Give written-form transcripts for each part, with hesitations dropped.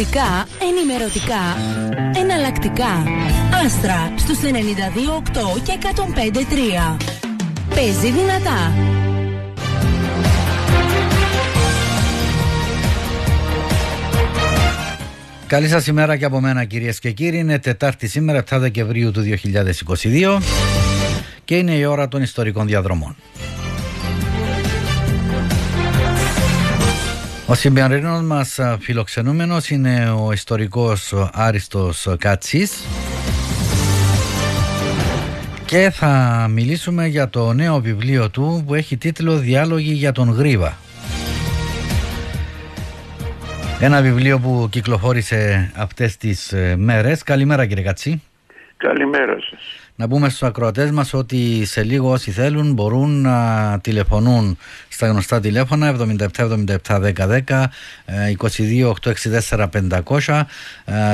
Κλασικά, ενημερωτικά, εναλλακτικά. Άστρα στους 92,8 και 105,3. Παίζει δυνατά. Καλή σας ημέρα και από μένα, κυρίες και κύριοι. Είναι Τετάρτη σήμερα, 7 Δεκεμβρίου του 2022 και είναι η ώρα των ιστορικών διαδρομών. Ο σημερινός μας φιλοξενούμενος είναι ο ιστορικός Άριστος Κάτσης και θα μιλήσουμε για το νέο βιβλίο του που έχει τίτλο «Διάλογοι για τον Γρίβα». Ένα βιβλίο που κυκλοφόρησε αυτές τις μέρες. Καλημέρα, κύριε Κατσί. Καλημέρα σας. Να πούμε στους ακροατές μας ότι σε λίγο όσοι θέλουν μπορούν να τηλεφωνούν στα γνωστά τηλέφωνα 77-77-10-10, 22-864-500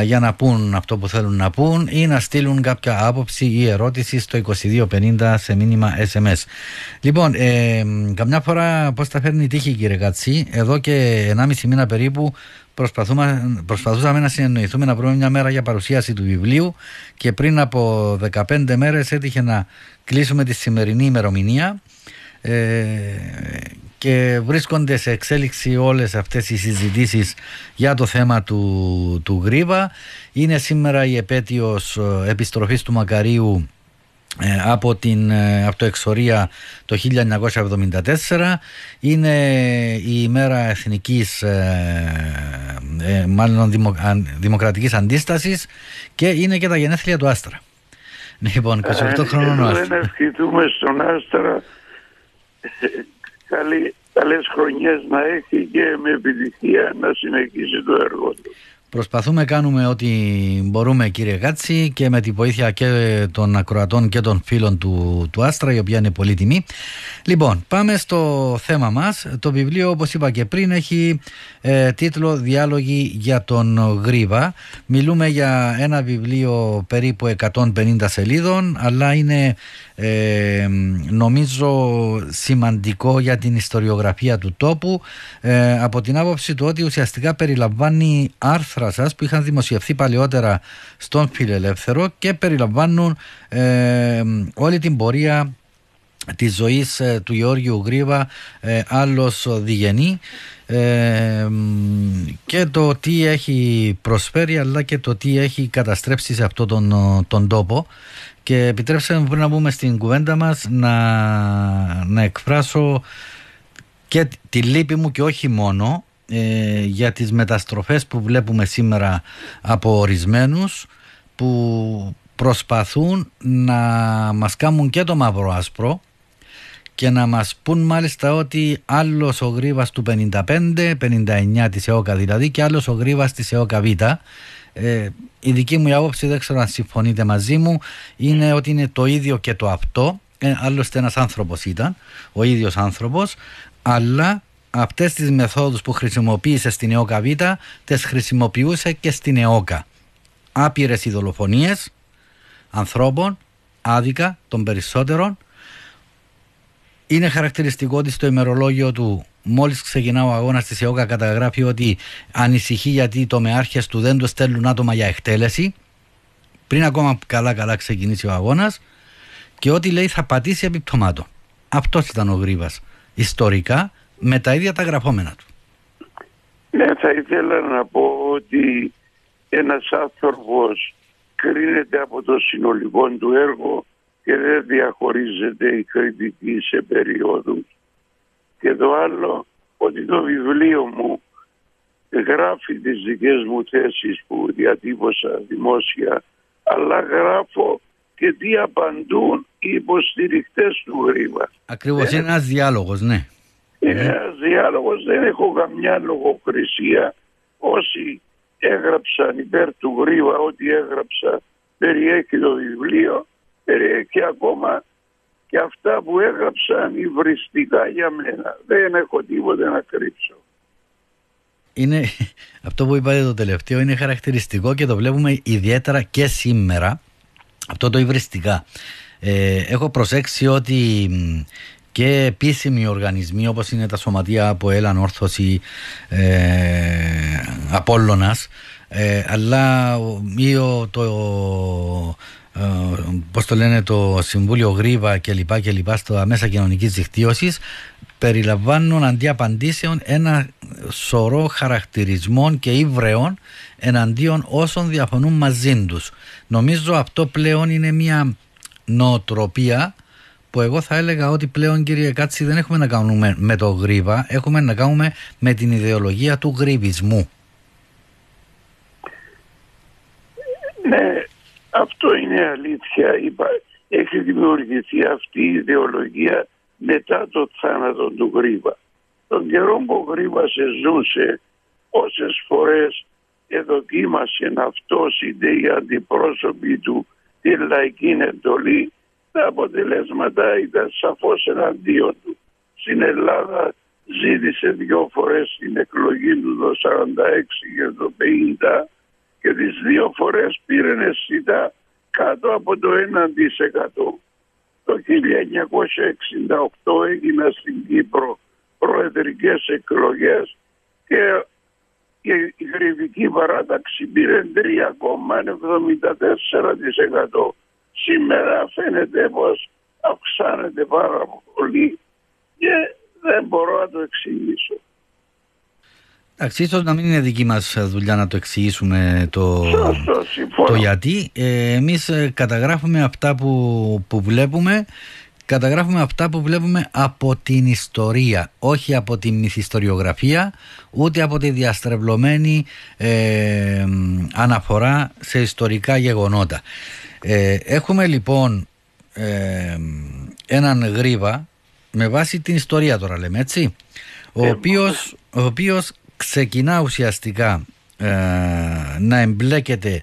για να πούν αυτό που θέλουν να πούν ή να στείλουν κάποια άποψη ή ερώτηση στο 2250 σε μήνυμα SMS. Λοιπόν, καμιά φορά πώς τα φέρνει η τύχη, κύριε Κατσί, εδώ και 1,5 μήνα περίπου προσπαθούσαμε να συνεννοηθούμε να βρούμε μια μέρα για παρουσίαση του βιβλίου και πριν από 15 μέρες έτυχε να κλείσουμε τη σημερινή ημερομηνία και βρίσκονται σε εξέλιξη όλες αυτές οι συζητήσεις για το θέμα του Γρίβα. Είναι σήμερα η επέτειος επιστροφής του Μακαρίου από την αυτοεξορία το 1974, είναι η ημέρα εθνικής μάλλον δημοκρατικής αντίστασης και είναι και τα γενέθλια του Άστρα. Λοιπόν, 28 χρόνων ο Άστρα. Να ευχηθούμε στον Άστρα καλές χρονιές να έχει και με επιτυχία να συνεχίσει το έργο του. Προσπαθούμε, κάνουμε ό,τι μπορούμε, κύριε Κάτση, και με τη βοήθεια και των ακροατών και των φίλων του Άστρα, η οποία είναι πολύ τιμή. Λοιπόν, πάμε στο θέμα μας. Το βιβλίο, όπως είπα και πριν, έχει τίτλο «Διάλογοι για τον Γρίβα». Μιλούμε για ένα βιβλίο περίπου 150 σελίδων, αλλά είναι νομίζω σημαντικό για την ιστοριογραφία του τόπου από την άποψη του ότι ουσιαστικά περιλαμβάνει άρθρα που είχαν δημοσιευθεί παλαιότερα στον Φιλελεύθερο και περιλαμβάνουν όλη την πορεία της ζωής του Γεώργιου Γρίβα, άλλος διγενή, και το τι έχει προσφέρει αλλά και το τι έχει καταστρέψει σε αυτόν τον τόπο. Και επιτρέψτε μου πριν να μπούμε στην κουβέντα μας να εκφράσω και τη λύπη μου και όχι μόνο για τις μεταστροφές που βλέπουμε σήμερα από ορισμένους που προσπαθούν να μας κάνουν και το μαύρο άσπρο και να μας πούν μάλιστα ότι άλλος ο Γρίβας του 55-59 της ΕΟΚΑ δηλαδή και άλλος ο Γρίβας της ΕΟΚΑΒΙΤΑ. Η δική μου άποψη, δεν ξέρω αν συμφωνείτε μαζί μου, είναι ότι είναι το ίδιο και το αυτό. Άλλωστε ένας άνθρωπος ήταν, ο ίδιος άνθρωπος, αλλά αυτές τις μεθόδους που χρησιμοποίησε στην ΕΟΚΑΒΙΤΑ τις χρησιμοποιούσε και στην ΕΟΚΑ. Άπειρες οι δολοφονίες ανθρώπων, άδικα των περισσότερων. Είναι χαρακτηριστικό ότι στο ημερολόγιο του, μόλις ξεκινά ο αγώνας της ΕΟΚΑ, καταγράφει ότι ανησυχεί γιατί οι τομεάρχες του δεν του στέλνουν άτομα για εκτέλεση πριν ακόμα καλά ξεκινήσει ο αγώνας και ότι λέει θα πατήσει επί πτωμάτων. Αυτός ήταν ο Γρίβας ιστορικά, με τα ίδια τα γραφόμενα του. Ναι, θα ήθελα να πω ότι ένας άνθρωπος κρίνεται από το συνολικό του έργο και δεν διαχωρίζεται η κριτική σε περίοδους. Και το άλλο, ότι το βιβλίο μου γράφει τις δικές μου θέσεις που διατύπωσα δημόσια, αλλά γράφω και τι απαντούν οι υποστηρικτές του Γρίβα. Ακριβώς, είναι ένας διάλογος, ναι. Είναι ένας διάλογος, δεν έχω καμιά λογοκρισία. Όσοι έγραψαν υπέρ του Γρίβα, ό,τι έγραψα περιέχει το βιβλίο, περιέχει ακόμα και αυτά που έγραψαν υβριστικά για μένα. Δεν έχω τίποτε να κρύψω. Είναι, αυτό που είπατε το τελευταίο είναι χαρακτηριστικό και το βλέπουμε ιδιαίτερα και σήμερα, αυτό το υβριστικά. Έχω προσέξει ότι και επίσημοι οργανισμοί όπως είναι τα σωματεία από Έλαν, Όρθωση, Απόλλωνας, αλλά το Συμβούλιο Γρίβα κλπ. Στα μέσα κοινωνικής δικτύωσης περιλαμβάνουν αντί απαντήσεων ένα σωρό χαρακτηρισμών και ύβρεων εναντίον όσων διαφωνούν μαζί τους. Νομίζω αυτό πλέον είναι μια νοοτροπία που εγώ θα έλεγα ότι πλέον, κύριε Κάτση, δεν έχουμε να κάνουμε με το Γρίβα, έχουμε να κάνουμε με την ιδεολογία του γρίβισμού. Ναι, αυτό είναι αλήθεια. Έχει δημιουργηθεί αυτή η ιδεολογία μετά το θάνατο του Γρίβα. Τον καιρό που ο Γρίβας ζούσε, όσες φορές εδοκίμασε αυτός είτε οι αντιπρόσωποι του τη λαϊκή εντολή, τα αποτελέσματα ήταν σαφώς εναντίον του. Στην Ελλάδα ζήτησε 2 φορές την εκλογή του, το 46 και το 50, και τις 2 φορές πήρε σύντα κάτω από το 1%. Το 1968 έγιναν στην Κύπρο προεδρικές εκλογές και η γρηβική παράταξη πήρε 3,74%. Σήμερα φαίνεται πως αυξάνεται πάρα πολύ και δεν μπορώ να το εξηγήσω. Ίσως να μην είναι δική μας δουλειά να το εξηγήσουμε το γιατί. Εμείς καταγράφουμε αυτά που βλέπουμε, καταγράφουμε αυτά που βλέπουμε από την ιστορία, όχι από την μυθιστοριογραφία, ούτε από τη διαστρεβλωμένη αναφορά σε ιστορικά γεγονότα. Έχουμε λοιπόν έναν Γρίβα, με βάση την ιστορία τώρα λέμε, έτσι, ο οποίος ξεκινά ουσιαστικά να εμπλέκεται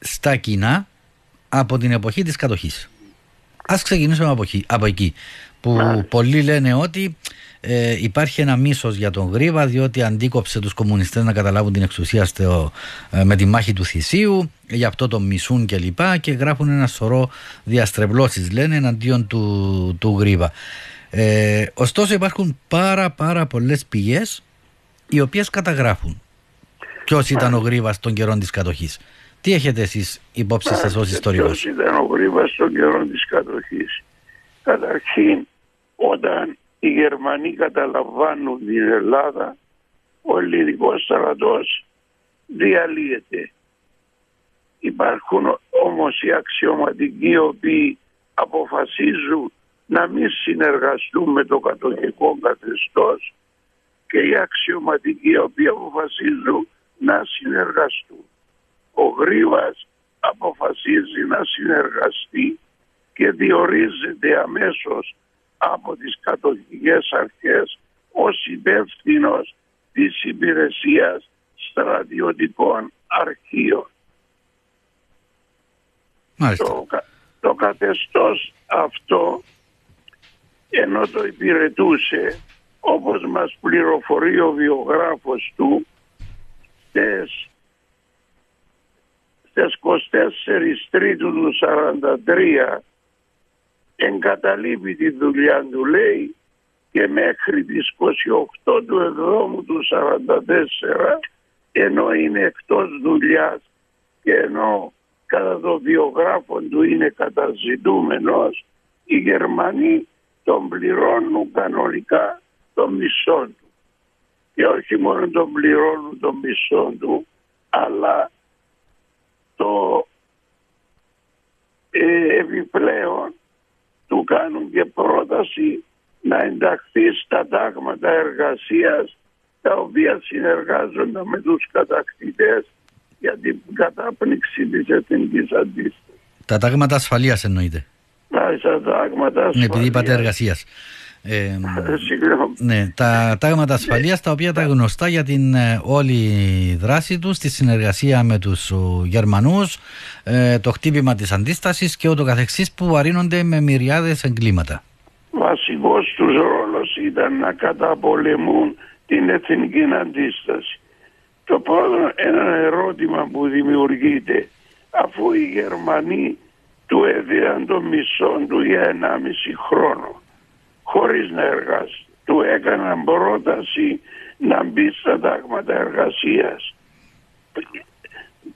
στα κοινά από την εποχή της κατοχής. Ας ξεκινήσουμε από εκεί, που πολλοί λένε ότι υπάρχει ένα μίσος για τον Γρίβα, διότι αντίκοψε τους κομμουνιστές να καταλάβουν την εξουσία με τη μάχη του Θησίου, γι' αυτό τον μισούν κλπ. Και γράφουν ένα σωρό διαστρεβλώσεις, λένε, εναντίον του Γρίβα. Ωστόσο υπάρχουν πάρα πολλές πηγές οι οποίες καταγράφουν ποιος ήταν ο Γρίβας των καιρών της κατοχής. Τι έχετε εσείς υπόψη σας ως ιστορικός? Ποιος ήταν ο Γρίβας των καιρών της κατοχής? Καταρχήν, όταν οι Γερμανοί καταλαμβάνουν την Ελλάδα, ο ελληνικός στρατός διαλύεται. Υπάρχουν όμως οι αξιωματικοί, οι οποίοι αποφασίζουν να μην συνεργαστούν με το κατοχικό καθεστώς, και οι αξιωματικοί, οι οποίοι αποφασίζουν να συνεργαστούν. Ο Γρίβας αποφασίζει να συνεργαστεί και διορίζεται αμέσως από τις κατοχικές αρχές ως υπεύθυνος της υπηρεσίας στρατιωτικών αρχείων. Το καθεστώς αυτό, ενώ το υπηρετούσε, όπως μας πληροφορεί ο βιογράφος του, στις 24 Τρίτου του 1943 εγκαταλείπει τη δουλειά του, λέει, και μέχρι τις 28 του Εβδόμου του 1944, ενώ είναι εκτός δουλειάς και ενώ κατά το βιογράφο του είναι καταζητούμενος, οι Γερμανοί τον πληρώνουν κανονικά των μισθών του. Και όχι μόνο τον πληρώνουν των μισθών του, αλλά επιπλέον του κάνουν και πρόταση να ενταχθεί στα τάγματα εργασίας, τα οποία συνεργάζονται με τους κατακτητές για την κατάπνιξη της εθνικής αντίστασης. Τα τάγματα ασφαλείας εννοείται. Τα τάγματα ασφαλείας. Επειδή είπατε εργασίας. Ναι, τα τάγματα ασφαλείας, τα οποία τα γνωστά για την όλη δράση τους, τη συνεργασία με τους Γερμανούς, το χτύπημα της αντίστασης και ούτω καθεξής, που βαρύνονται με μυριάδες εγκλήματα. Βασικός τους ρόλος ήταν να καταπολεμούν την εθνική αντίσταση. Το πρώτο ένα ερώτημα που δημιουργείται, αφού οι Γερμανοί του έδιναν το μισό του για 1,5 χρόνο, χωρίς να εργαστεί. Του έκαναν πρόταση να μπει στα τάγματα εργασίας.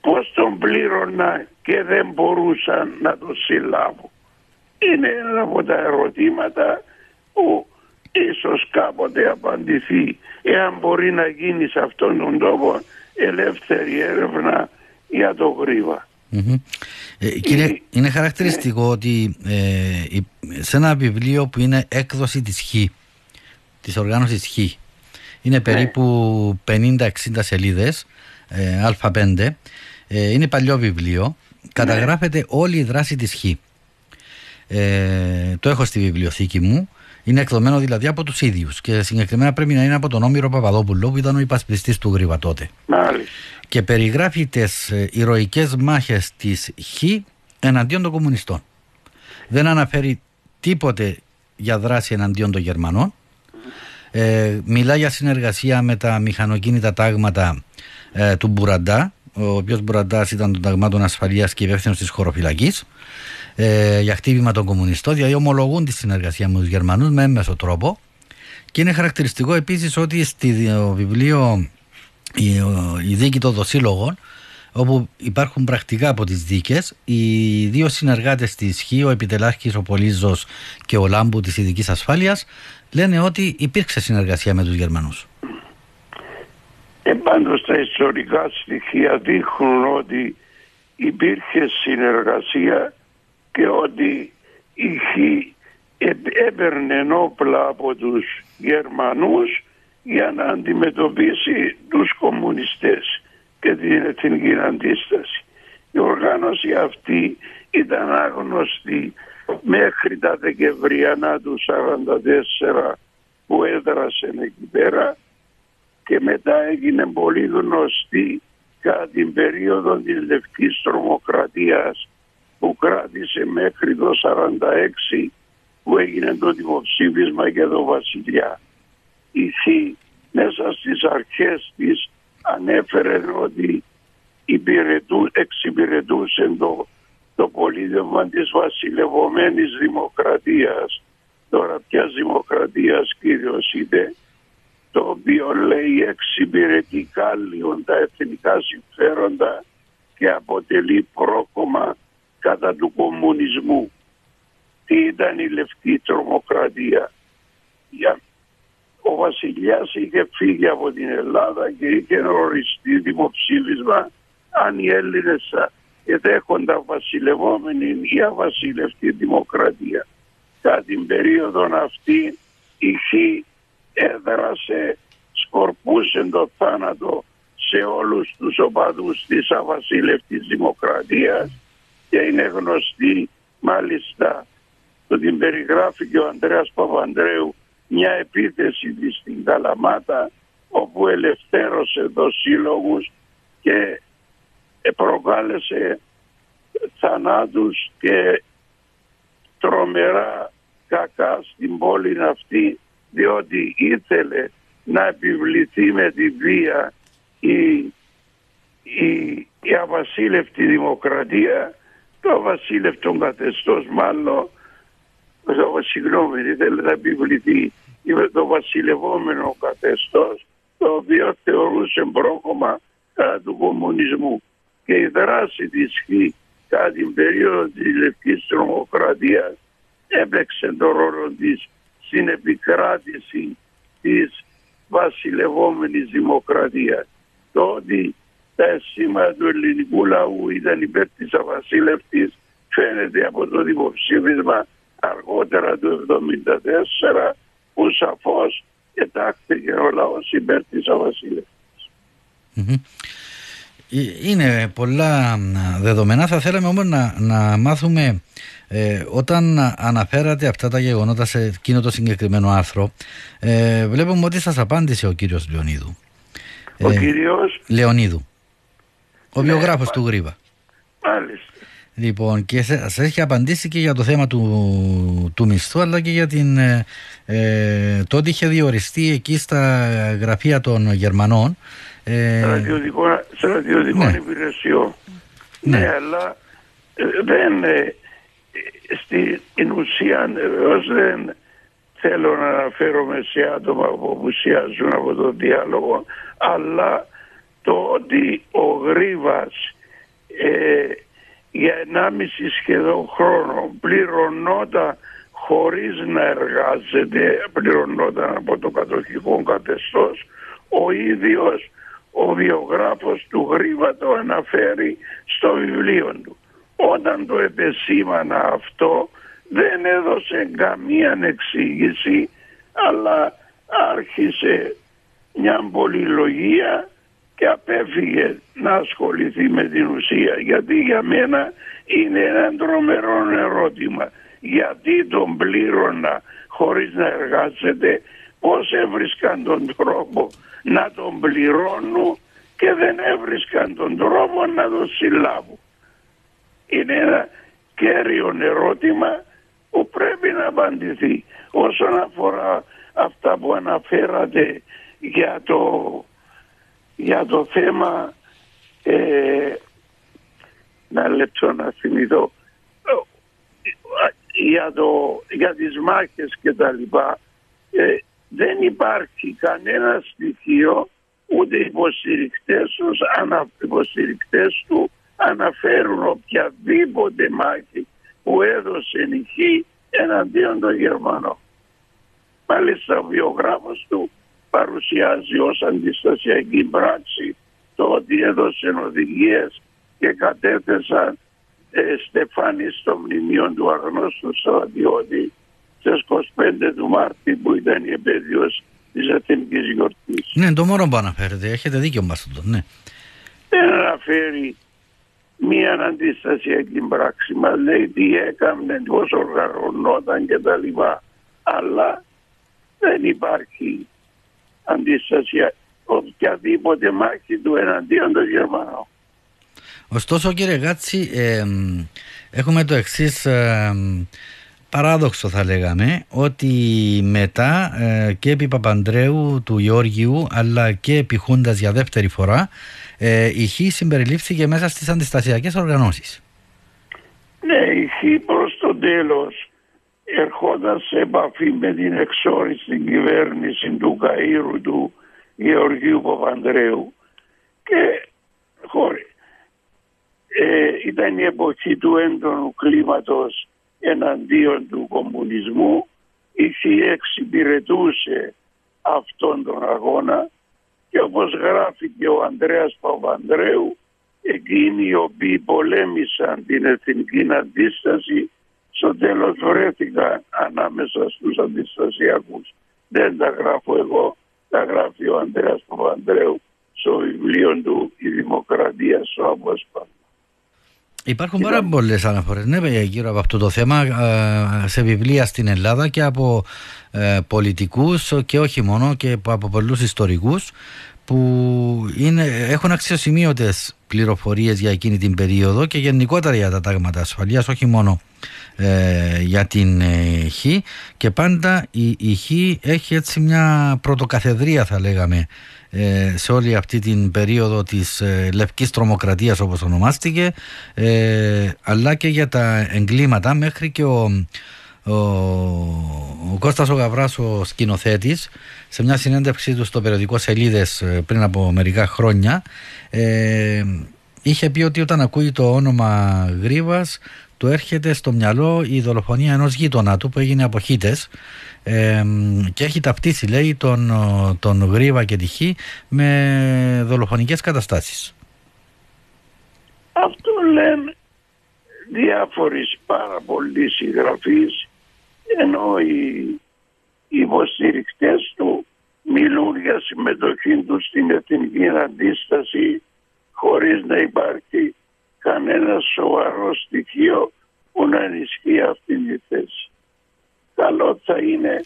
Πώς τον πλήρωνα και δεν μπορούσαν να τον συλλάβουν. Είναι ένα από τα ερωτήματα που ίσως κάποτε απαντηθεί. Εάν μπορεί να γίνει σε αυτόν τον τόπο ελεύθερη έρευνα για τον Γρίβα. Mm-hmm. Κύριε, είναι χαρακτηριστικό ότι σε ένα βιβλίο που είναι έκδοση της Χ, της οργάνωσης Χ, είναι περίπου 50-60 σελίδες, α5, είναι παλιό βιβλίο, καταγράφεται όλη η δράση της Χ. Το έχω στη βιβλιοθήκη μου, είναι εκδομένο δηλαδή από τους ίδιους και συγκεκριμένα πρέπει να είναι από τον Όμηρο Παπαδόπουλο που ήταν ο υπασπιστής του Γρίβα τότε. Μάλιστα. Και περιγράφει τις ηρωικές μάχες της Χ εναντίον των κομμουνιστών. Δεν αναφέρει τίποτε για δράση εναντίον των Γερμανών. Μιλά για συνεργασία με τα μηχανοκίνητα τάγματα του Μπουραντά, ο οποίος Μπουραντάς ήταν των ταγμάτων ασφαλείας και υπεύθυνος της χωροφυλακής, για χτύπημα των κομμουνιστών, δηλαδή ομολογούν τη συνεργασία με τους Γερμανούς με έμμεσο τρόπο. Και είναι χαρακτηριστικό επίσης ότι στο βιβλίο η δίκη των δοσύλλογων, όπου υπάρχουν πρακτικά από τις δίκες, οι δύο συνεργάτες της Χ, ο Επιτελάχης, ο Πολύζος και ο Λάμπου της ειδικής ασφάλειας, λένε ότι υπήρξε συνεργασία με τους Γερμανούς. Πάντως τα ιστορικά στοιχεία δείχνουν ότι υπήρχε συνεργασία και ότι η Χ έπαιρνε όπλα από τους Γερμανούς για να αντιμετωπίσει τους κομμουνιστές και την εθνική αντίσταση. Η οργάνωση αυτή ήταν άγνωστη μέχρι τα Δεκεμβριανά του 1944 που έδρασε εκεί πέρα και μετά έγινε πολύ γνωστή κατά την περίοδο της Λευκής Τρομοκρατίας που κράτησε μέχρι το 1946 που έγινε το δημοψήφισμα για τον βασιλιά. Η Χ μέσα στις αρχές της ανέφερε ότι εξυπηρετούσε το πολίτευμα της βασιλευωμένης δημοκρατίας, τώρα πια δημοκρατίας κύριος είδε, το οποίο λέει εξυπηρετεί κάλλιον τα εθνικά συμφέροντα και αποτελεί πρόκομα κατά του κομμουνισμού. Τι ήταν η λευκή τρομοκρατία? Ο βασιλιάς είχε φύγει από την Ελλάδα και είχε οριστεί δημοψήφισμα αν οι Έλληνες εδέχονταν βασιλευόμενη ή αβασιλευτή δημοκρατία. Κατά την περίοδο αυτή η Χ έδρασε, σκορπούσε το θάνατο σε όλους τους οπαδούς της αβασιλευτής δημοκρατίας και είναι γνωστή μάλιστα το την περιγράφει και ο Ανδρέας Παπανδρέου μια επίθεση της στην Καλαμάτα όπου ελευθέρωσε δοσύλλογους και προκάλεσε θανάτους και τρομερά κακά στην πόλη αυτή διότι ήθελε να επιβληθεί με τη βία η αβασίλευτη δημοκρατία, το αβασίλευτο καθεστώς μάλλον, συγγνώμη, ήθελε να επιβληθεί το βασιλευόμενο καθεστώς το οποίο θεωρούσε πρόκομα κατά του κομμουνισμού. Και η δράση της Χ κατά την περίοδο της Λευκής Τρομοκρατίας έπαιξε τον ρόλο της στην επικράτηση της βασιλευόμενης δημοκρατίας. Το ότι τα αισθήματα του ελληνικού λαού ήταν υπέρ της αβασίλευτης φαίνεται από το δημοψήφισμα αργότερα του 1974 που σαφώς ετάχθηκε ο λαός υπέρ της αβασίλευτης. Mm-hmm. Είναι πολλά δεδομένα. Θα θέλαμε όμως να μάθουμε όταν αναφέρατε αυτά τα γεγονότα σε εκείνο το συγκεκριμένο άρθρο, βλέπουμε ότι σας απάντησε ο κύριος Λεωνίδου. Ο κύριος Λεωνίδου, ο βιογράφος του Γρίβα. Μάλιστα. Λοιπόν, και σας έχει απαντήσει και για το θέμα του μισθού, αλλά και για την τότε είχε διοριστεί εκεί στα γραφεία των Γερμανών στρατιωτικών ναι. υπηρεσιών. Ναι, ναι, αλλά στην ουσία δεν θέλω να αναφέρομαι σε άτομα που απουσιάζουν από τον διάλογο, αλλά το ότι ο Γρίβας για 1,5 σχεδόν χρόνο πληρωνόταν χωρίς να εργάζεται, πληρωνόταν από το κατοχικό καθεστώς, ο ίδιος ο βιογράφος του Γρίβα το αναφέρει στο βιβλίο του. Όταν το επεσήμανα αυτό δεν έδωσε καμία εξήγηση, αλλά άρχισε μια πολυλογία και απέφυγε να ασχοληθεί με την ουσία. Γιατί για μένα είναι ένα τρομερό ερώτημα. Γιατί τον πλήρωνα χωρίς να εργάζεται, πώς έβρισκαν τον τρόπο να τον πληρώνουν και δεν έβρισκαν τον τρόπο να τον συλλάβουν. Είναι ένα κέριο ερώτημα που πρέπει να απαντηθεί. Όσον αφορά αυτά που αναφέρατε για το θέμα, να λεπτό να θυμηθώ, για τις μάχες και τα λοιπά, δεν υπάρχει κανένα στοιχείο, ούτε υποστηρικτές του αναφέρουν οποιαδήποτε μάχη που έδωσε η Χ εναντίον των Γερμανών. Μάλιστα ο βιογράφος του παρουσιάζει ως αντιστασιακή πράξη το ότι έδωσαν οδηγίες και κατέθεσαν στεφάνι στο μνημείο του αγνώστου στρατιώτη στις 25 του Μάρτη που ήταν η επέτειος της Εθνικής Γιορτής. Ναι, το μόνο που αναφέρεται, έχετε δίκιο με αυτό, ναι. Δεν αναφέρει μία αντιστασιακή πράξη, μας λέει τι έκανε, πώς οργανωνόταν και τα λοιπά, αλλά δεν υπάρχει αντιστασία οποιαδήποτε μάχη του εναντίον των Γερμανών. Ωστόσο κύριε Γάτση, έχουμε το εξής παράδοξο θα λέγαμε, ότι μετά και επί Παπανδρέου του Γεώργιου αλλά και επί Χούντας για δεύτερη φορά η Χ συμπεριλήφθηκε μέσα στις αντιστασιακές οργανώσεις. Ναι, η Χ προς το τέλος ερχόταν σε επαφή με την εξόριστη κυβέρνηση του Καΐρου του Γεωργίου Παπανδρέου και ήταν η εποχή του έντονου κλίματος εναντίον του κομμουνισμού. Η Χ εξυπηρετούσε αυτόν τον αγώνα και όπως γράφει και ο Ανδρέας Παπανδρέου, εκείνοι οι οποίοι πολέμησαν την εθνική αντίσταση στο τέλος βρέθηκαν ανάμεσα στους αντιστασιακούς. Δεν τα γράφω εγώ, τα γράφει ο Ανδρέας Παπανδρέου στο βιβλίο του «Η Δημοκρατία στο Απόσπασμα». Υπάρχουν πάρα πολλές αναφορές γύρω από αυτό το θέμα σε βιβλία στην Ελλάδα και από πολιτικούς και όχι μόνο και από πολλούς ιστορικούς που έχουν αξιοσημείωτες πληροφορίες για εκείνη την περίοδο και γενικότερα για τα τάγματα ασφαλείας, όχι μόνο για την Χ, και πάντα η Χ έχει έτσι μια πρωτοκαθεδρία θα λέγαμε σε όλη αυτή την περίοδο της λευκής τρομοκρατίας όπως ονομάστηκε, αλλά και για τα εγκλήματα, μέχρι και ο Κώστας ο Γαβράς, ο σκηνοθέτης, σε μια συνέντευξή του στο περιοδικό Σελίδες πριν από μερικά χρόνια είχε πει ότι όταν ακούει το όνομα Γρίβας του έρχεται στο μυαλό η δολοφονία ενός γείτονα του που έγινε από Χίτες και έχει ταυτίσει, λέει, τον Γρίβα και τη Χ με δολοφονικές καταστάσεις. Αυτό λένε διάφοροι πάρα πολλοί συγγραφείς, ενώ οι υποστηρικτές του μιλούν για συμμετοχή του στην εθνική αντίσταση χωρίς να υπάρχει κανένα σοβαρό στοιχείο που να ενισχύει αυτή τη θέση. Καλό θα είναι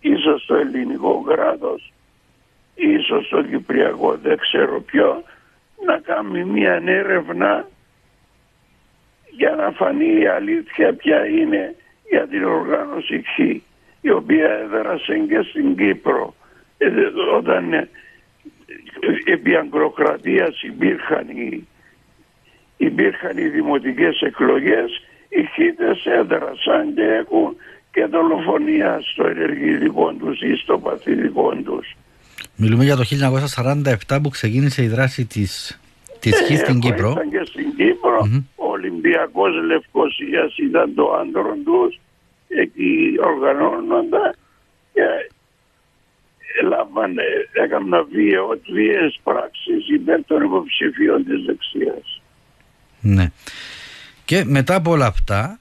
ίσως το ελληνικό κράτος, ίσως το κυπριακό, δεν ξέρω ποιο, να κάνει μια έρευνα για να φανεί η αλήθεια ποια είναι για την οργάνωση Χ, η οποία έδρασε και στην Κύπρο. Όταν επί Αγκροκρατίας υπήρχαν οι δημοτικές εκλογές, οι Χίτες έδρασαν και έχουν και δολοφονία στο ενεργητικό τους ή στο παθητικό τους. Μιλούμε για το 1947 που ξεκίνησε η δράση της Χ στην Κύπρο. Ήταν και στην Κύπρο, ο Ολυμπιακός Λευκοσίας ήταν το άντρο τους, εκεί οργανώνονταν και έκαναν βίες πράξεις υπέρ των υποψηφίων της δεξιάς. Ναι. Και μετά από όλα αυτά,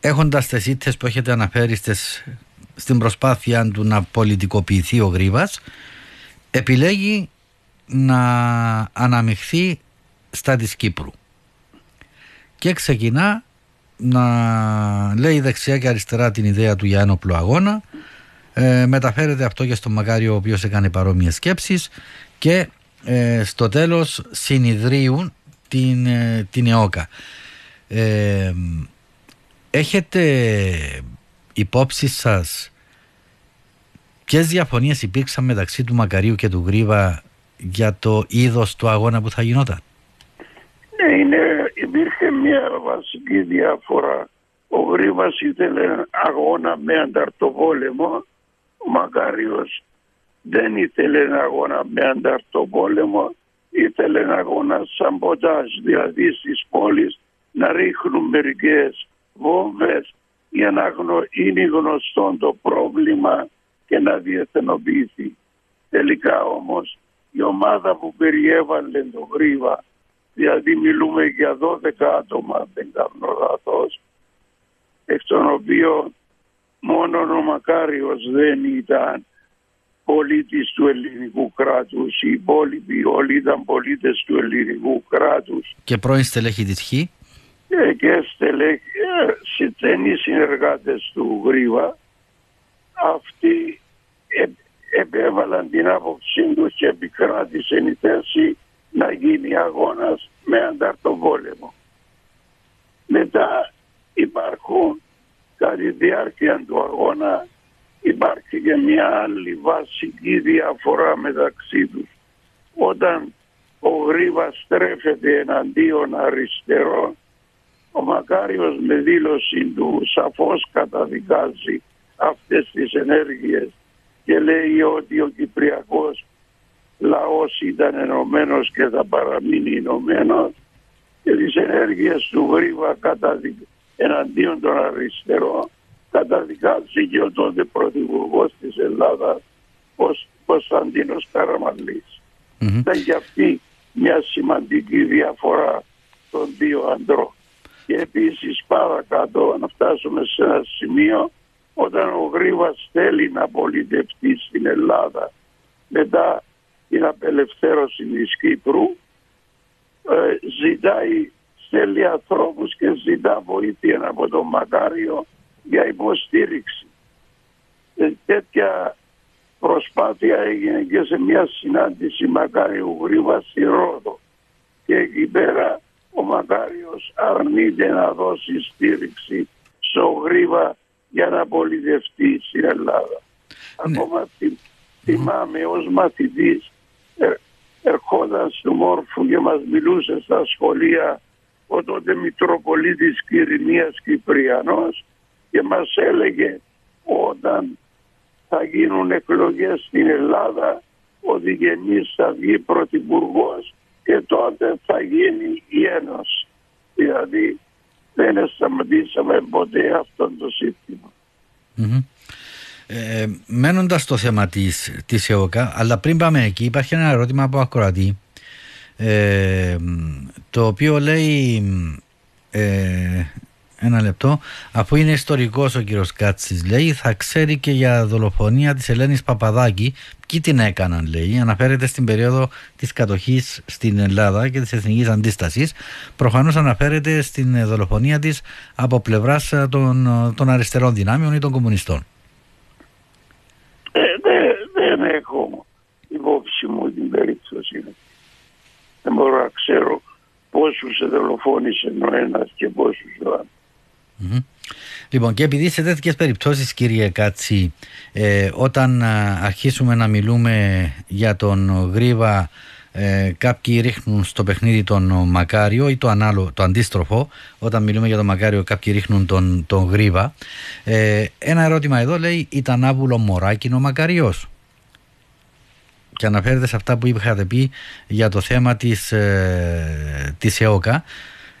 έχοντας τις ήττες που έχετε αναφέρει στην προσπάθεια του να πολιτικοποιηθεί ο Γρίβας, επιλέγει να αναμειχθεί στα της Κύπρου και ξεκινά να λέει δεξιά και αριστερά την ιδέα του για ένοπλο αγώνα. Μεταφέρεται αυτό και στον Μακάριο, ο οποίος έκανε παρόμοιες σκέψεις, και στο τέλος συνειδρίουν την ΕΟΚΑ. Έχετε υπόψη σας ποιες διαφωνίες υπήρξαν μεταξύ του Μακαρίου και του Γρίβα για το είδος του αγώνα που θα γινόταν? Ναι, υπήρχε μια βασική διαφορά. Ο Γρίβας ήθελε αγώνα με ανταρτοπόλεμο, ο Μακάριος δεν ήθελε αγώνα με ανταρτοπόλεμο, ήθελε αγώνα σαμποτάζ, δηλαδή στις πόλεις να ρίχνουν μερικές βόμβες για να είναι γνωστό το πρόβλημα και να διεθνοποιηθεί. Τελικά όμως η ομάδα που περιέβαλε τον Γρίβα, δηλαδή μιλούμε για 12 άτομα, δεν κάνω λάθος, εκ των οποίων μόνο ο Μακάριος δεν ήταν πολίτης του ελληνικού κράτους, οι υπόλοιποι όλοι ήταν πολίτες του ελληνικού κράτους. Και πρώην στελέχη της Χ. Και στενοί συνεργάτες του Γρίβα, αυτοί επέβαλαν την άποψή τους και επικράτησε η θέση να γίνει αγώνας με ανταρτοπόλεμο. Μετά υπάρχουν, κατά τη διάρκεια του αγώνα, υπάρχει και μια άλλη βασική διαφορά μεταξύ τους. Όταν ο Γρίβας στρέφεται εναντίον αριστερών, ο Μακάριος με δήλωση του σαφώς καταδικάζει αυτές τις ενέργειες και λέει ότι ο κυπριακός λαός ήταν ενωμένος και θα παραμείνει ενωμένος, και τις ενέργειες του Γρίβα εναντίον των αριστερών καταδικάζει και ο τότε πρωθυπουργός της Ελλάδας, ο Κωνσταντίνος Καραμανλής. Ήταν και αυτή μια σημαντική διαφορά των δύο ανδρών. Και επίσης παρακάτω, να φτάσουμε σε ένα σημείο όταν ο Γρίβας θέλει να πολιτευτεί στην Ελλάδα μετά την απελευθέρωση της Κύπρου, στέλνει ανθρώπους και ζητά βοήθεια από τον Μακάριο για υποστήριξη. Τέτοια προσπάθεια έγινε και σε μια συνάντηση Μακάριου Γρίβα στη Ρόδο, και εκεί πέρα ο Μακάριος αρνείται να δώσει στήριξη στο Γρίβα για να πολιτευτεί στην Ελλάδα. Ναι. Ακόμα θυμάμαι, ως μαθητής ερχόταν του Μόρφου και μας μιλούσε στα σχολεία ο τότε Μητροπολίτης Κυρινίας Κυπριανός και μας έλεγε όταν θα γίνουν εκλογές στην Ελλάδα ο Διγενής θα βγει πρωθυπουργός και τότε θα γίνει η Ένωση. Δηλαδή δεν σταματήσαμε ποτέ αυτόν το σύστημα. Μένοντας στο θέμα της ΕΟΚΑ, αλλά πριν πάμε εκεί υπάρχει ένα ερώτημα από ακροατή, το οποίο λέει, ένα λεπτό, αφού είναι ιστορικός ο κύριος Κάτσης, λέει, θα ξέρει και για δολοφονία της Ελένης Παπαδάκη, ποιοι την έκαναν, λέει, αναφέρεται στην περίοδο της κατοχής στην Ελλάδα και της Εθνικής Αντίστασης, προφανώς αναφέρεται στην δολοφονία της από πλευράς των αριστερών δυνάμεων ή των κομμουνιστών. Δεν έχω υπόψη μου την περίπτωση. Δεν μπορώ να ξέρω πόσους δολοφόνησε ο ένας και πόσους ο άλλος. Λοιπόν, και επειδή σε τέτοιες περιπτώσεις, κύριε Κάτση, όταν αρχίσουμε να μιλούμε για τον Γρίβα Κάποιοι ρίχνουν στο παιχνίδι τον Μακάριο ή το αντίστροφο. Όταν μιλούμε για τον Μακάριο, κάποιοι ρίχνουν τον Γρίβα. Ένα ερώτημα εδώ λέει: ήταν άβουλο μωράκινο ο Μακάριος? Και αναφέρεται σε αυτά που είχατε πει για το θέμα της ΕΟΚΑ.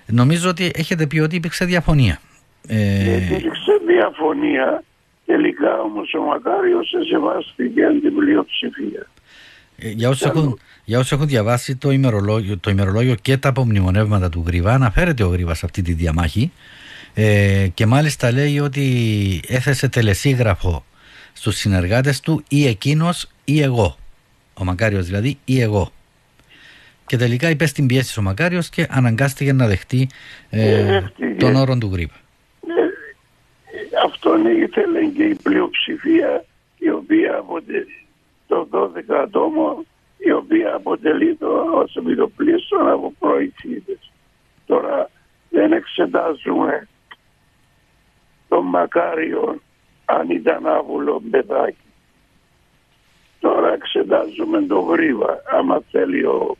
Νομίζω ότι έχετε πει ότι υπήρξε διαφωνία. Υπήρξε διαφωνία. Τελικά όμως ο Μακάριος σεβάστηκε την πλειοψηφία. Για όσους έχουν διαβάσει το ημερολόγιο και τα απομνημονεύματα του Γρίβα, αναφέρεται ο Γρίβα σε αυτή τη διαμάχη, και μάλιστα λέει ότι έθεσε τελεσίγραφο στους συνεργάτες του ή εκείνος ή εγώ. Ο Μακάριος δηλαδή ή εγώ. Και τελικά υπέστη την πιέση ο Μακάριος και αναγκάστηκε να δεχτεί τον όρο του Γρίβα. Αυτόν ήθελε και η πλειοψηφία, η οποία αποτελεί το 12 ατόμο, η οποία αποτελεί όσο με το πλήστον από προηθήτες. Τώρα δεν εξετάζουμε τον Μακάριο αν ήταν άβουλο παιδάκι. Τώρα εξετάζουμε τον Γρίβα. Άμα θέλει ο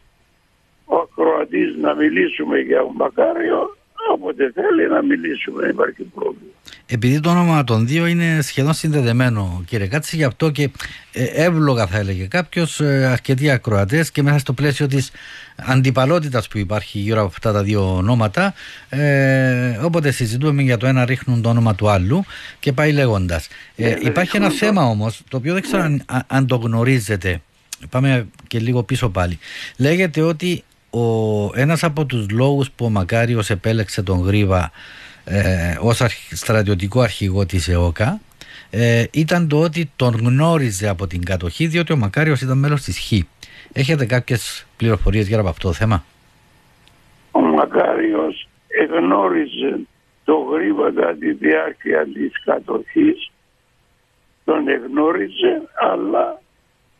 Κροατής να μιλήσουμε για τον Μακάριο, όποτε θέλει να μιλήσουμε, υπάρχει πρόβλημα. Επειδή το όνομα των δύο είναι σχεδόν συνδεδεμένο, κύριε Κάτση, γι' αυτό και εύλογα θα έλεγε κάποιος, αρκετοί ακροατές και μέσα στο πλαίσιο της αντιπαλότητας που υπάρχει γύρω από αυτά τα δύο ονόματα, όποτε συζητούμε για το ένα ρίχνουν το όνομα του άλλου και πάει λέγοντας. Υπάρχει ένα θέμα όμως, το οποίο δεν ξέρω αν το γνωρίζετε. Πάμε και λίγο πίσω πάλι. Λέγεται ότι ένας από τους λόγους που ο Μακάριος επέλεξε τον Γρίβα ως στρατιωτικό αρχηγό της ΕΟΚΑ ήταν το ότι τον γνώριζε από την κατοχή, διότι ο Μακάριος ήταν μέλος της Χ. Έχετε κάποιες πληροφορίες για από αυτό το θέμα? Ο Μακάριος γνώριζε τον Γρίβα κατά τη διάρκεια της κατοχής, τον εγνώριζε, αλλά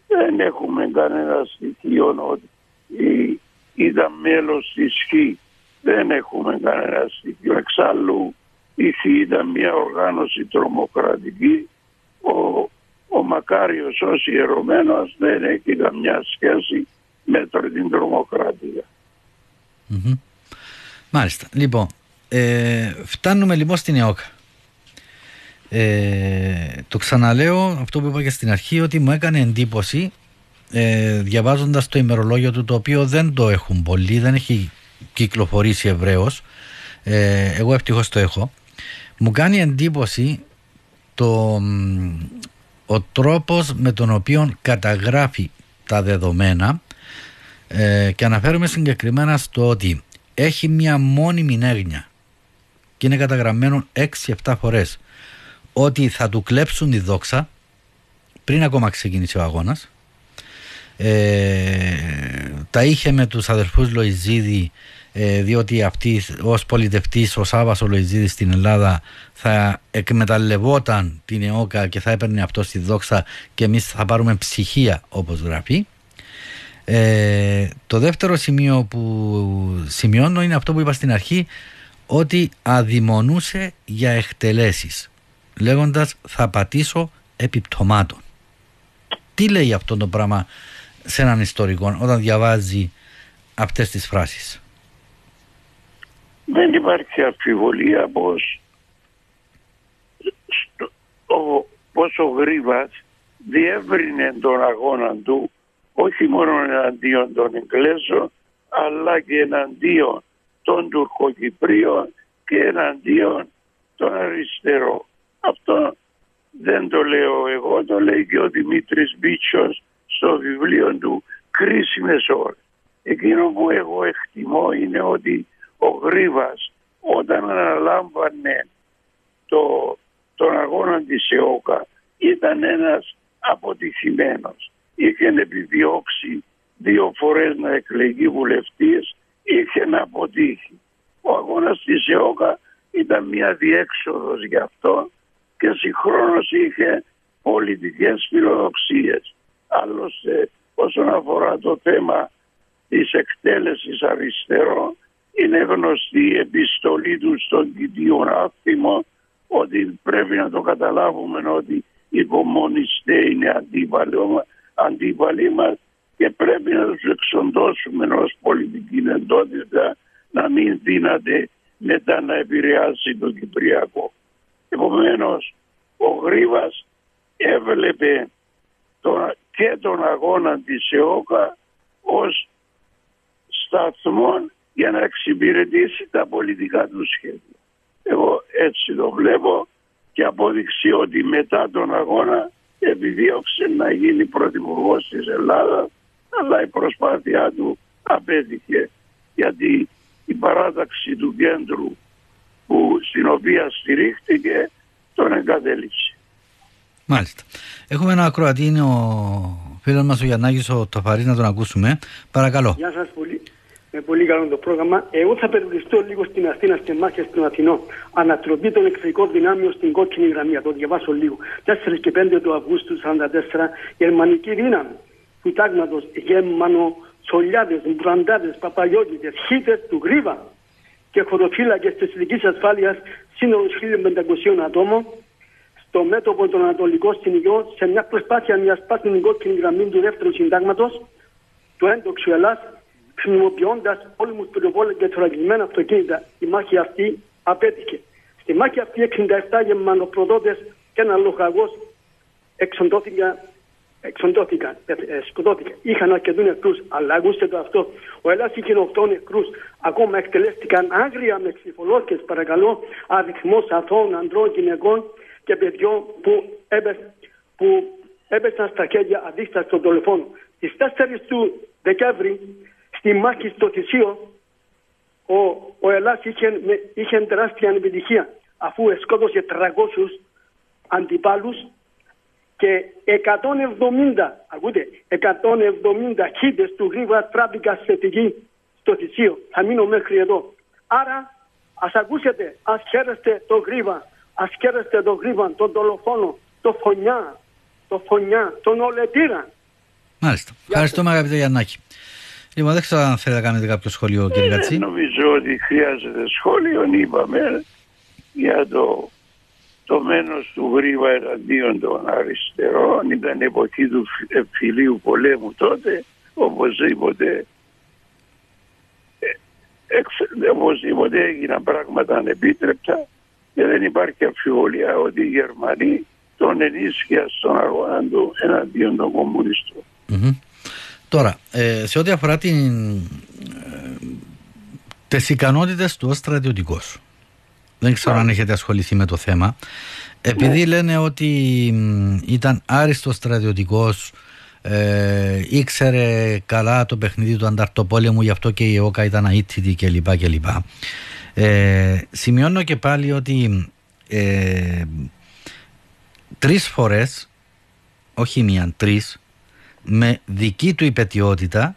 δεν έχουμε κανένα στοιχείο ότι ήταν μέλος της Χ. Δεν έχουμε κανένα στοιχείο. Εξάλλου η Χ ήταν μια οργάνωση τρομοκρατική. Ο Μακάριος ως ιερωμένος δεν έχει καμιά σχέση με την τρομοκρατία. Mm-hmm. Μάλιστα. Λοιπόν, φτάνουμε λοιπόν στην ΕΟΚΑ. Το ξαναλέω αυτό που είπα και στην αρχή, ότι μου έκανε εντύπωση διαβάζοντας το ημερολόγιο του, το οποίο δεν το έχουν πολλοί, δεν έχει κυκλοφορήσει ευρέως, εγώ ευτυχώς το έχω. Μου κάνει εντύπωση ο τρόπος με τον οποίο καταγράφει τα δεδομένα, και αναφέρομαι συγκεκριμένα στο ότι έχει μια μόνιμη έγνοια και είναι καταγραμμένο 6-7 φορές ότι θα του κλέψουν τη δόξα πριν ακόμα ξεκινήσει ο αγώνας. Τα είχε με τους αδερφούς Λοϊζίδη, διότι αυτοί ως πολιτευτής, ο Σάββας ο Λοϊζίδης στην Ελλάδα, θα εκμεταλλευόταν την ΕΟΚΑ και θα έπαιρνε αυτό στη δόξα και εμείς θα πάρουμε ψυχία, όπως γράφει. Το δεύτερο σημείο που σημειώνω είναι αυτό που είπα στην αρχή, ότι αδειμονούσε για εκτελέσεις, λέγοντας θα πατήσω επιπτωμάτων. Τι λέει αυτό το πράγμα σε έναν ιστορικό όταν διαβάζει αυτές τις φράσεις? Δεν υπάρχει αμφιβολία πως ο Γρίβας διεύρυνε τον αγώνα του όχι μόνο εναντίον των Εγγλέσεων, αλλά και εναντίον των Τουρκοκυπρίων και εναντίον των αριστερών. Αυτό δεν το λέω εγώ, το λέει και ο Δημήτρης Μπίτσος στο βιβλίο του «Κρίσιμες ώρες». Εκείνο που εγώ εκτιμώ είναι ότι ο Γρίβας όταν αναλάμβανε τον αγώνα της ΕΟΚΑ ήταν ένας αποτυχημένος. Είχε επιδιώξει 2 φορές να εκλεγεί βουλευτής, είχε να αποτύχει. Ο αγώνας της ΕΟΚΑ ήταν μια διέξοδος γι' αυτό, και συγχρόνως είχε πολιτικές φιλοδοξίες. Άλλωστε, όσον αφορά το θέμα της εκτέλεσης αριστερών, είναι γνωστή η επιστολή του στον Κιτίον Άφημο, ότι πρέπει να το καταλάβουμε ότι οι κομμουνιστές είναι αντίπαλοι μας και πρέπει να τους εξοντώσουμε ως πολιτική εντότητα, να μην δύναται μετά να επηρεάσει το Κυπριακό. Επομένως, ο Γρίβας έβλεπε και τον αγώνα της ΕΟΚΑ ως σταθμό για να εξυπηρετήσει τα πολιτικά του σχέδια. Εγώ έτσι το βλέπω και απόδειξη ότι μετά τον αγώνα επιδίωξε να γίνει πρωθυπουργός της Ελλάδας, αλλά η προσπάθειά του απέτυχε, γιατί η παράταξη του κέντρου στην οποία στηρίχτηκε τον εγκατέλειψε. Μάλιστα. Έχουμε ένα ακροατή, είναι ο φίλος μας ο Γιαννάκης ο Ταφαρής, να τον ακούσουμε. Παρακαλώ. Γεια σας πολύ. Με πολύ καλό το πρόγραμμα. Εγώ θα περιοριστώ λίγο στην Αθήνα και μάχες των Αθηνών. Ανατροπή των εχθρικών δυνάμεων στην κόκκινη γραμμή. Θα το διαβάσω λίγο. 4 και 5 του Αυγούστου 1944, γερμανική δύναμη του τάγματος Γερμανοτσολιάδες, Μπουραντάδες, Παπαγιώτητες, Χίτες του Γρίβα και χωροφύλακες της εθνικής ασφάλειας, σύνολο 1500 ατόμων, στο μέτωπο των Ανατολικών Συνηγιών, σε μια προσπάθεια να σπάσει την κόκκινη γραμμή του δεύτερου συντάγματος, του έντοξου Ελλάς, χρησιμοποιώντας όλους τους πυροβόλους και θωρακισμένα αυτοκίνητα. Η μάχη αυτή απέτυχε. Στη μάχη αυτή 67 γερμανοπροδότες και ένα λοχαγός εξοντώθηκαν, σκοτώθηκαν. Είχαν αρκετούς νεκρούς, αλλά ακούστε το αυτό. Ο Ελλάς είχε 8 νεκρούς. Ακόμα εκτελέστηκαν άγρια με ξυφολόγες, παρακαλώ, αριθμός αθώων ανδρών, γυναικών και παιδιών που έπεσαν στα χέρια αδίσταστων των δολοφόνων. Στις 4 του Δεκέμβρη, στη μάχη στο Θησίο, ο Ελλάς είχε τεράστια επιτυχία, αφού σκότωσε 300 αντιπάλους και 170 Χίτες του Γρίβα τράβηκαν σε φυγή στο Θησίο. Θα μείνω μέχρι εδώ. Άρα ας ακούσετε, ας χαίρεστε τον Γρίβα, ας χαίρεστε τον Γρίβα, τον δολοφόνο, τον φωνιά, τον ολετήρα. Μάλιστα. Ευχαριστούμε αγαπητέ Γιαννάκη. Λοιπόν, δεν ξέρω αν θέλετε να κάνετε κάποιο σχόλιο, κύριε Κατσί. Νομίζω ότι χρειάζεται σχόλιο, είπαμε, για το μένος του Γρίβα εναντίον των αριστερών. Ήταν εποχή του εμφυλίου πολέμου τότε, οπωσδήποτε έγιναν πράγματα ανεπίτρεπτα και δεν υπάρχει αμφιβολία ότι οι Γερμανοί τον ενίσχυαν στον αγώνα του εναντίον των κομμουνιστών. Mm-hmm. Τώρα, σε ό,τι αφορά τις ικανότητες του ως στρατιωτικός, δεν ξέρω αν έχετε ασχοληθεί με το θέμα, επειδή λένε ότι ήταν άριστος στρατιωτικός, ήξερε καλά το παιχνίδι του ανταρτοπόλεμου, γι' αυτό και η ΕΟΚΑ ήταν αίτητη κλπ. Σημειώνω και πάλι ότι 3 φορές, όχι μία, 3, με δική του υπαιτιότητα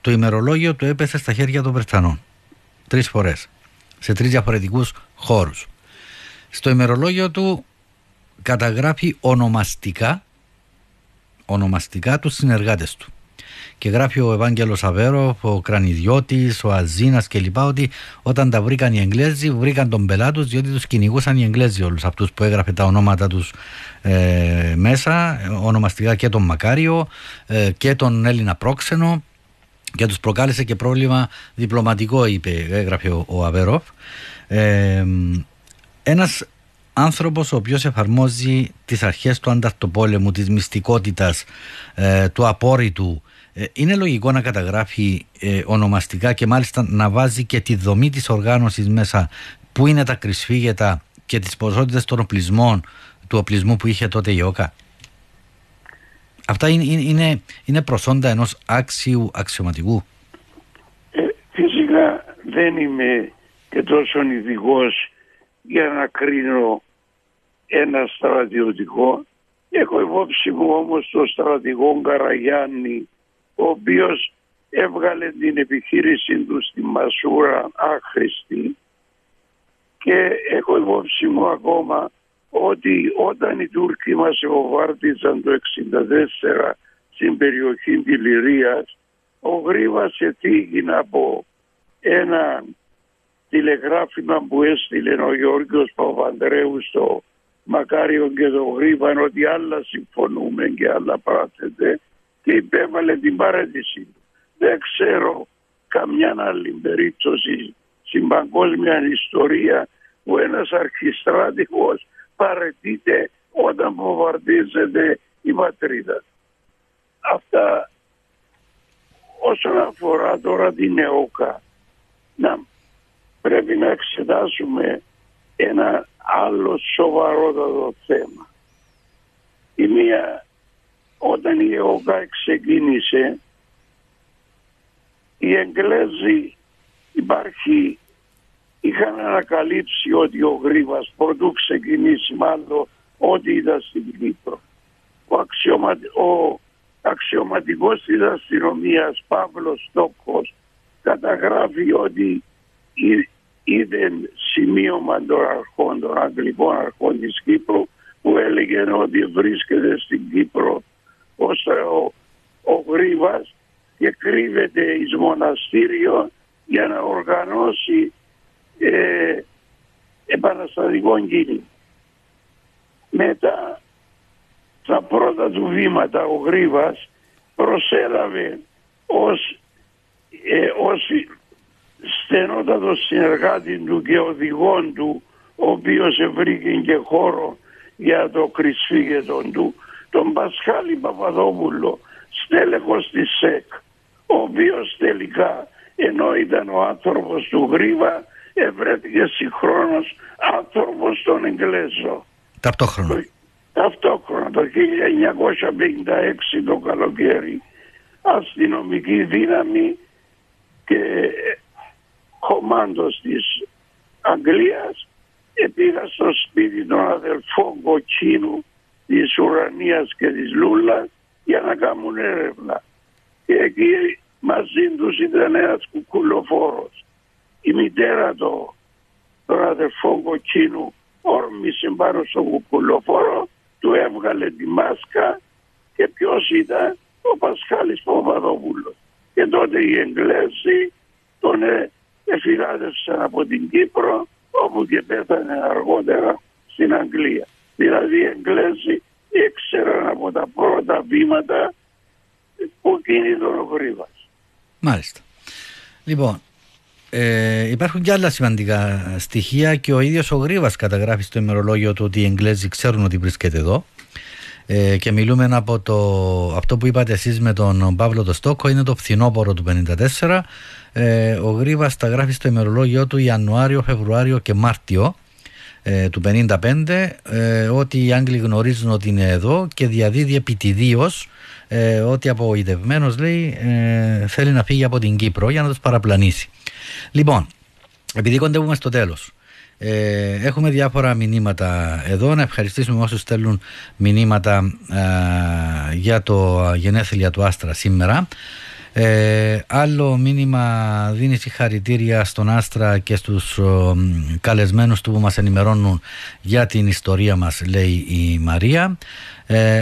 το ημερολόγιο του έπεσε στα χέρια των Βρετανών. 3 φορές. Σε 3 διαφορετικούς χώρους. Στο ημερολόγιο του καταγράφει ονομαστικά τους συνεργάτες του. Και γράφει ο Ευάγγελος Αβέροφ, ο Κρανιδιώτης, ο Αζίνας κλπ. Ότι όταν τα βρήκαν οι Εγγλέζοι, βρήκαν τον πελά τους, διότι τους κυνηγούσαν οι Εγγλέζοι όλους αυτούς που έγραφε τα ονόματα τους μέσα, ονομαστικά και τον Μακάριο και τον Έλληνα πρόξενο, και τους προκάλεσε και πρόβλημα διπλωματικό, έγραφε ο Αβέροφ. Ένας άνθρωπος ο οποίος εφαρμόζει τις αρχές του ανταρτοπόλεμου, της μυστικότητας, του απόρριτου, είναι λογικό να καταγράφει ονομαστικά και μάλιστα να βάζει και τη δομή της οργάνωσης μέσα, που είναι τα κρυσφύγετα και τις ποσότητες των οπλισμών, του οπλισμού που είχε τότε η ΟΚΑ. Αυτά είναι προσόντα ενός άξιου αξιωματικού. Φυσικά δεν είμαι και τόσο ειδικός για να κρίνω ένα στρατιωτικό. Έχω υπόψη μου όμως τον στρατηγό Καραγιάννη, ο οποίος έβγαλε την επιχείρηση του στη Μασούρα άχρηστη, και έχω υπόψη μου ακόμα ότι όταν οι Τούρκοι μας ευοβάρτησαν το 1964 στην περιοχή της Λιρίας, ο Γρίβας ετύχει από ένα τηλεγράφημα που έστειλε ο Γεώργιος Παπανδρέου στο Μακάριον και τον Γρίβαν ότι άλλα συμφωνούμε και άλλα πράτεται, και υπέβαλε την παρέτησή του. Δεν ξέρω καμιά άλλη περίπτωση στην παγκόσμια ιστορία που ένας αρχιστράτηγος παραιτείται όταν βομβαρδίζεται η πατρίδα. Αυτά όσον αφορά τώρα την ΕΟΚΑ. Πρέπει να εξετάσουμε ένα άλλο σοβαρότατο θέμα. Η μία, όταν η ΕΟΚΑ ξεκίνησε, οι Εγγλέζοι είχαν ανακαλύψει ότι ο Γρίβας πρωτού ξεκινήσει μάλλον ό,τι ήταν στην Κύπρο. Ο αξιωματικός της αστυνομίας Παύλος Στόκος καταγράφει ότι είδε σημείωμα των αρχών, των αγγλικών αρχών της Κύπρου, που έλεγε ότι βρίσκεται στην Κύπρο ο Γρίβας και κρύβεται εις μοναστήριο για να οργανώσει επαναστατικό κίνημα. Μετά, στα πρώτα του βήματα, ο Γρίβας προσέλαβε ως στενότατο συνεργάτη του και οδηγόν του, ο οποίος ευρήκε και χώρο για το κρυσφύγετον του, τον Πασχάλη Παπαδόπουλο, στέλεχος της ΣΕΚ, ο οποίος τελικά, ενώ ήταν ο άνθρωπος του Γρίβα, ευρέθηκε συγχρόνως άνθρωπος των Εγγλέζων. Ταυτόχρονα, το 1956 το καλοκαίρι, αστυνομική δύναμη και κομμάντος της Αγγλίας πήγα στο σπίτι των αδελφών Κοκκίνου, της Ουρανίας και της Λούλας, για να κάνουν έρευνα. Και εκεί μαζί τους ήταν ένας κουκουλοφόρος. Η μητέρα των αδελφών Κοκκίνου όρμησε πάνω στο κουκουλοφόρο, του έβγαλε τη μάσκα, και ποιος ήταν? Ο Πασχάλης Παπαδόπουλος. Και τότε οι Εγγλέζοι τον εφυλάδευσαν από την Κύπρο, όπου και πέθανε αργότερα στην Αγγλία. Δηλαδή οι Εγγλέζοι ήξεραν από τα πρώτα βήματα που κινείται ο Γρίβας. Μάλιστα. Λοιπόν, υπάρχουν και άλλα σημαντικά στοιχεία, και ο ίδιος ο Γρίβας καταγράφει στο ημερολόγιο του ότι οι Εγγλέζοι ξέρουν ότι βρίσκεται εδώ, και μιλούμε από αυτό που είπατε εσείς με τον Παύλο το Στόκο, είναι το φθινόπωρο του 1954. Ο Γρίβας τα γράφει στο ημερολόγιο του Ιανουάριο, Φεβρουάριο και Μάρτιο του 1955 ότι οι Άγγλοι γνωρίζουν ότι είναι εδώ, και διαδίδει επιτιδίως ότι απογοητευμένος, λέει, θέλει να φύγει από την Κύπρο για να τους παραπλανήσει. Λοιπόν, επειδή κοντεύουμε στο τέλος, έχουμε διάφορα μηνύματα εδώ. Να ευχαριστήσουμε όσους στέλνουν μηνύματα για το γενέθλια του Άστρα σήμερα. Άλλο μήνυμα δίνει συγχαρητήρια στον Άστρα και στους καλεσμένους του που μας ενημερώνουν για την ιστορία μας, λέει η Μαρία.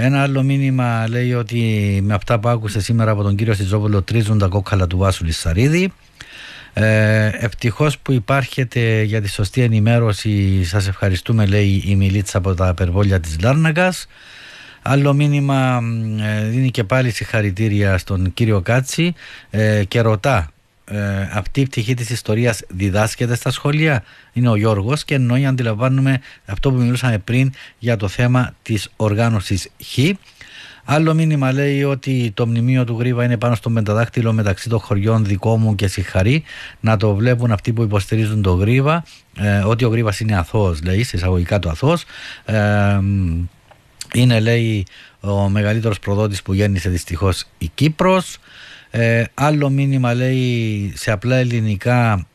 Ένα άλλο μήνυμα λέει ότι με αυτά που άκουσε σήμερα από τον κύριο Σιτζόπουλο τρίζουν τα κόκκαλα του Βάσου Λισσαρίδη. Ευτυχώς που υπάρχετε για τη σωστή ενημέρωση, σας ευχαριστούμε, λέει η Μιλίτσα από τα Περβόλια της Λάρνακας. Άλλο μήνυμα δίνει και πάλι συγχαρητήρια στον κύριο Κάτση και ρωτά, αυτή η πτυχή της ιστορίας διδάσκεται στα σχολεία? Είναι ο Γιώργος και εννοεί, αντιλαμβάνουμε, αυτό που μιλούσαμε πριν για το θέμα της οργάνωσης Χ. Άλλο μήνυμα λέει ότι το μνημείο του Γρίβα είναι πάνω στο πενταδάκτυλο μεταξύ των χωριών δικό μου και συγχαρεί. Να το βλέπουν αυτοί που υποστηρίζουν τον Γρίβα, ότι ο Γρίβας είναι αθώος, λέει, σε εισαγωγικά το αθώος. Είναι, λέει, ο μεγαλύτερος προδότης που γέννησε δυστυχώς η Κύπρος. Άλλο μήνυμα λέει σε απλά ελληνικά,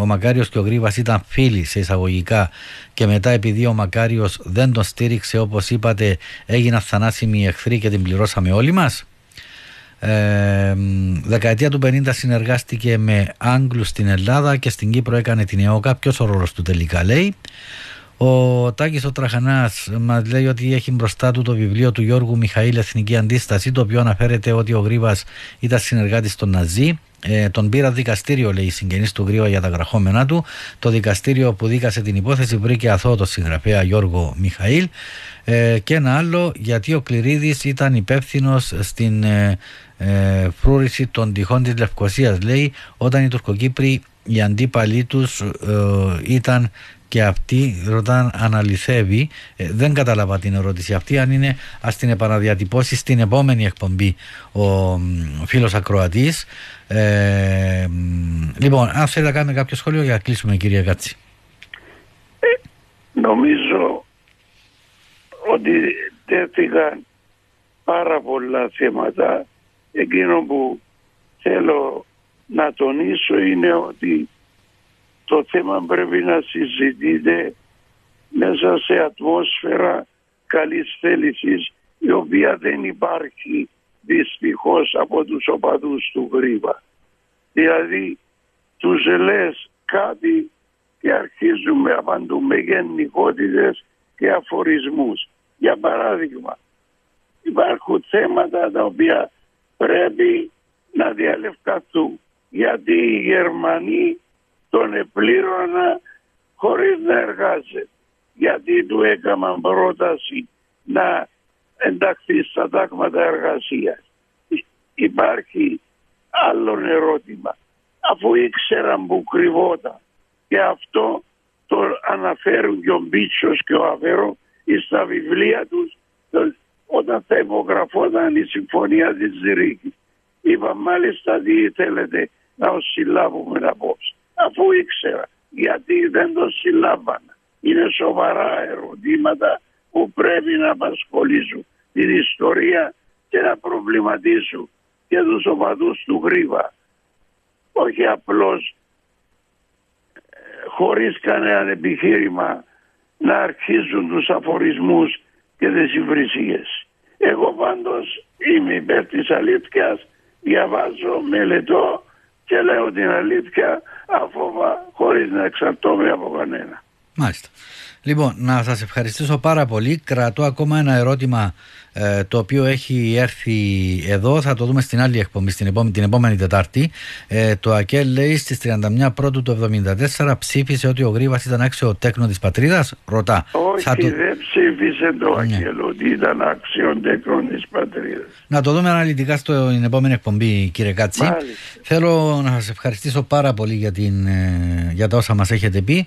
ο Μακάριος και ο Γρίβας ήταν φίλοι, σε εισαγωγικά, και μετά, επειδή ο Μακάριος δεν τον στήριξε, όπως είπατε, έγιναν θανάσιμοι εχθροί και την πληρώσαμε όλοι μας. Δεκαετία του 50 συνεργάστηκε με Άγγλους στην Ελλάδα και στην Κύπρο έκανε την ΕΟΚΑ. Ποιος ο ρόλος του τελικά, λέει. Ο Τάκης ο Τραχανάς μας λέει ότι έχει μπροστά του το βιβλίο του Γιώργου Μιχαήλ «Εθνική Αντίσταση», το οποίο αναφέρεται ότι ο Γρίβας ήταν συνεργάτης των Ναζί Τον πήρα δικαστήριο, λέει, οι συγγενείς του Γρίβα για τα γραχόμενά του. Το δικαστήριο που δίκασε την υπόθεση βρήκε αθώο τον συγγραφέα Γιώργο Μιχαήλ. Και ένα άλλο, γιατί ο Κληρίδης ήταν υπεύθυνος στην φρούρηση των τυχών της Λευκωσίας, λέει, όταν οι Τουρκοκύπροι, οι αντίπαλοι τους, ήταν και αυτοί, ρωτάνε αν αληθεύει. Δεν κατάλαβα την ερώτηση αυτή, αν είναι, ας την επαναδιατυπώσει στην επόμενη εκπομπή ο φίλος ακροατής. Λοιπόν, αν θέλετε να κάνετε κάποιο σχόλιο για να κλείσουμε, κυρία Κάτση. Νομίζω ότι τέθηκαν πάρα πολλά θέματα. Εκείνο που θέλω να τονίσω είναι ότι το θέμα πρέπει να συζητείται μέσα σε ατμόσφαιρα καλής θέλησης, η οποία δεν υπάρχει δυστυχώς από τους οπαδούς του Γρίβα. Δηλαδή τους λες κάτι και αρχίζουμε απαντούμε γενικότητες και αφορισμούς. Για παράδειγμα, υπάρχουν θέματα τα οποία πρέπει να διαλευκαθούν, γιατί οι Γερμανοί τον επλήρωνα χωρίς να εργάζεται, γιατί του έκαναν πρόταση να ενταχθεί στα τάγματα εργασίας. Υπάρχει άλλο ερώτημα. Αφού ήξεραν που κρυβόταν, και αυτό το αναφέρουν και ο Μπίτσος και ο Αβέροφ στα βιβλία τους, όταν θα υπογραφόταν η συμφωνία της Ρήγης. Είπα μάλιστα τι θέλετε να ως συλλάβουμε απόψε. Αφού ήξερα, γιατί δεν το συλλάβανα. Είναι σοβαρά ερωτήματα που πρέπει να απασχολήσουν την ιστορία και να προβληματίσουν και τους οπαδούς του Γρίβα. Όχι απλώς χωρίς κανέναν επιχείρημα να αρχίζουν τους αφορισμούς και τις υβρισίες. Εγώ πάντως είμαι υπέρ της αλήθειας, διαβάζω, μελετώ και λέω την αλήθεια αφόβα, χωρίς να εξαρτώμαι από κανένα. Μάλιστα. Λοιπόν, να σας ευχαριστήσω πάρα πολύ. Κρατώ ακόμα ένα ερώτημα το οποίο έχει έρθει εδώ. Θα το δούμε στην άλλη εκπομπή, την επόμενη Τετάρτη. Το Ακέλ, λέει, στις 31 Πρώτου του 1974 ψήφισε ότι ο Γρίβας ήταν άξιο τέκνο της πατρίδας. Ρωτά. Όχι, δεν ψήφισε το Ακέλ ότι ήταν άξιο τέκνο της πατρίδας. Να το δούμε αναλυτικά στην επόμενη εκπομπή, κύριε Κάτση. Μάλιστα. Θέλω να σας ευχαριστήσω πάρα πολύ για τα όσα μας έχετε πει.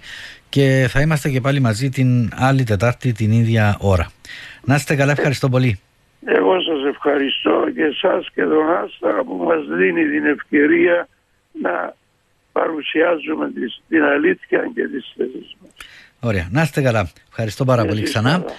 Και θα είμαστε και πάλι μαζί την άλλη Τετάρτη την ίδια ώρα. Να είστε καλά, ευχαριστώ πολύ. Εγώ σας ευχαριστώ και εσάς και τον Άσταρα που μας δίνει την ευκαιρία να παρουσιάζουμε την αλήθεια και τις θέσεις μας. Ωραία, να είστε καλά. Ευχαριστώ πάρα πολύ ξανά. Καλά.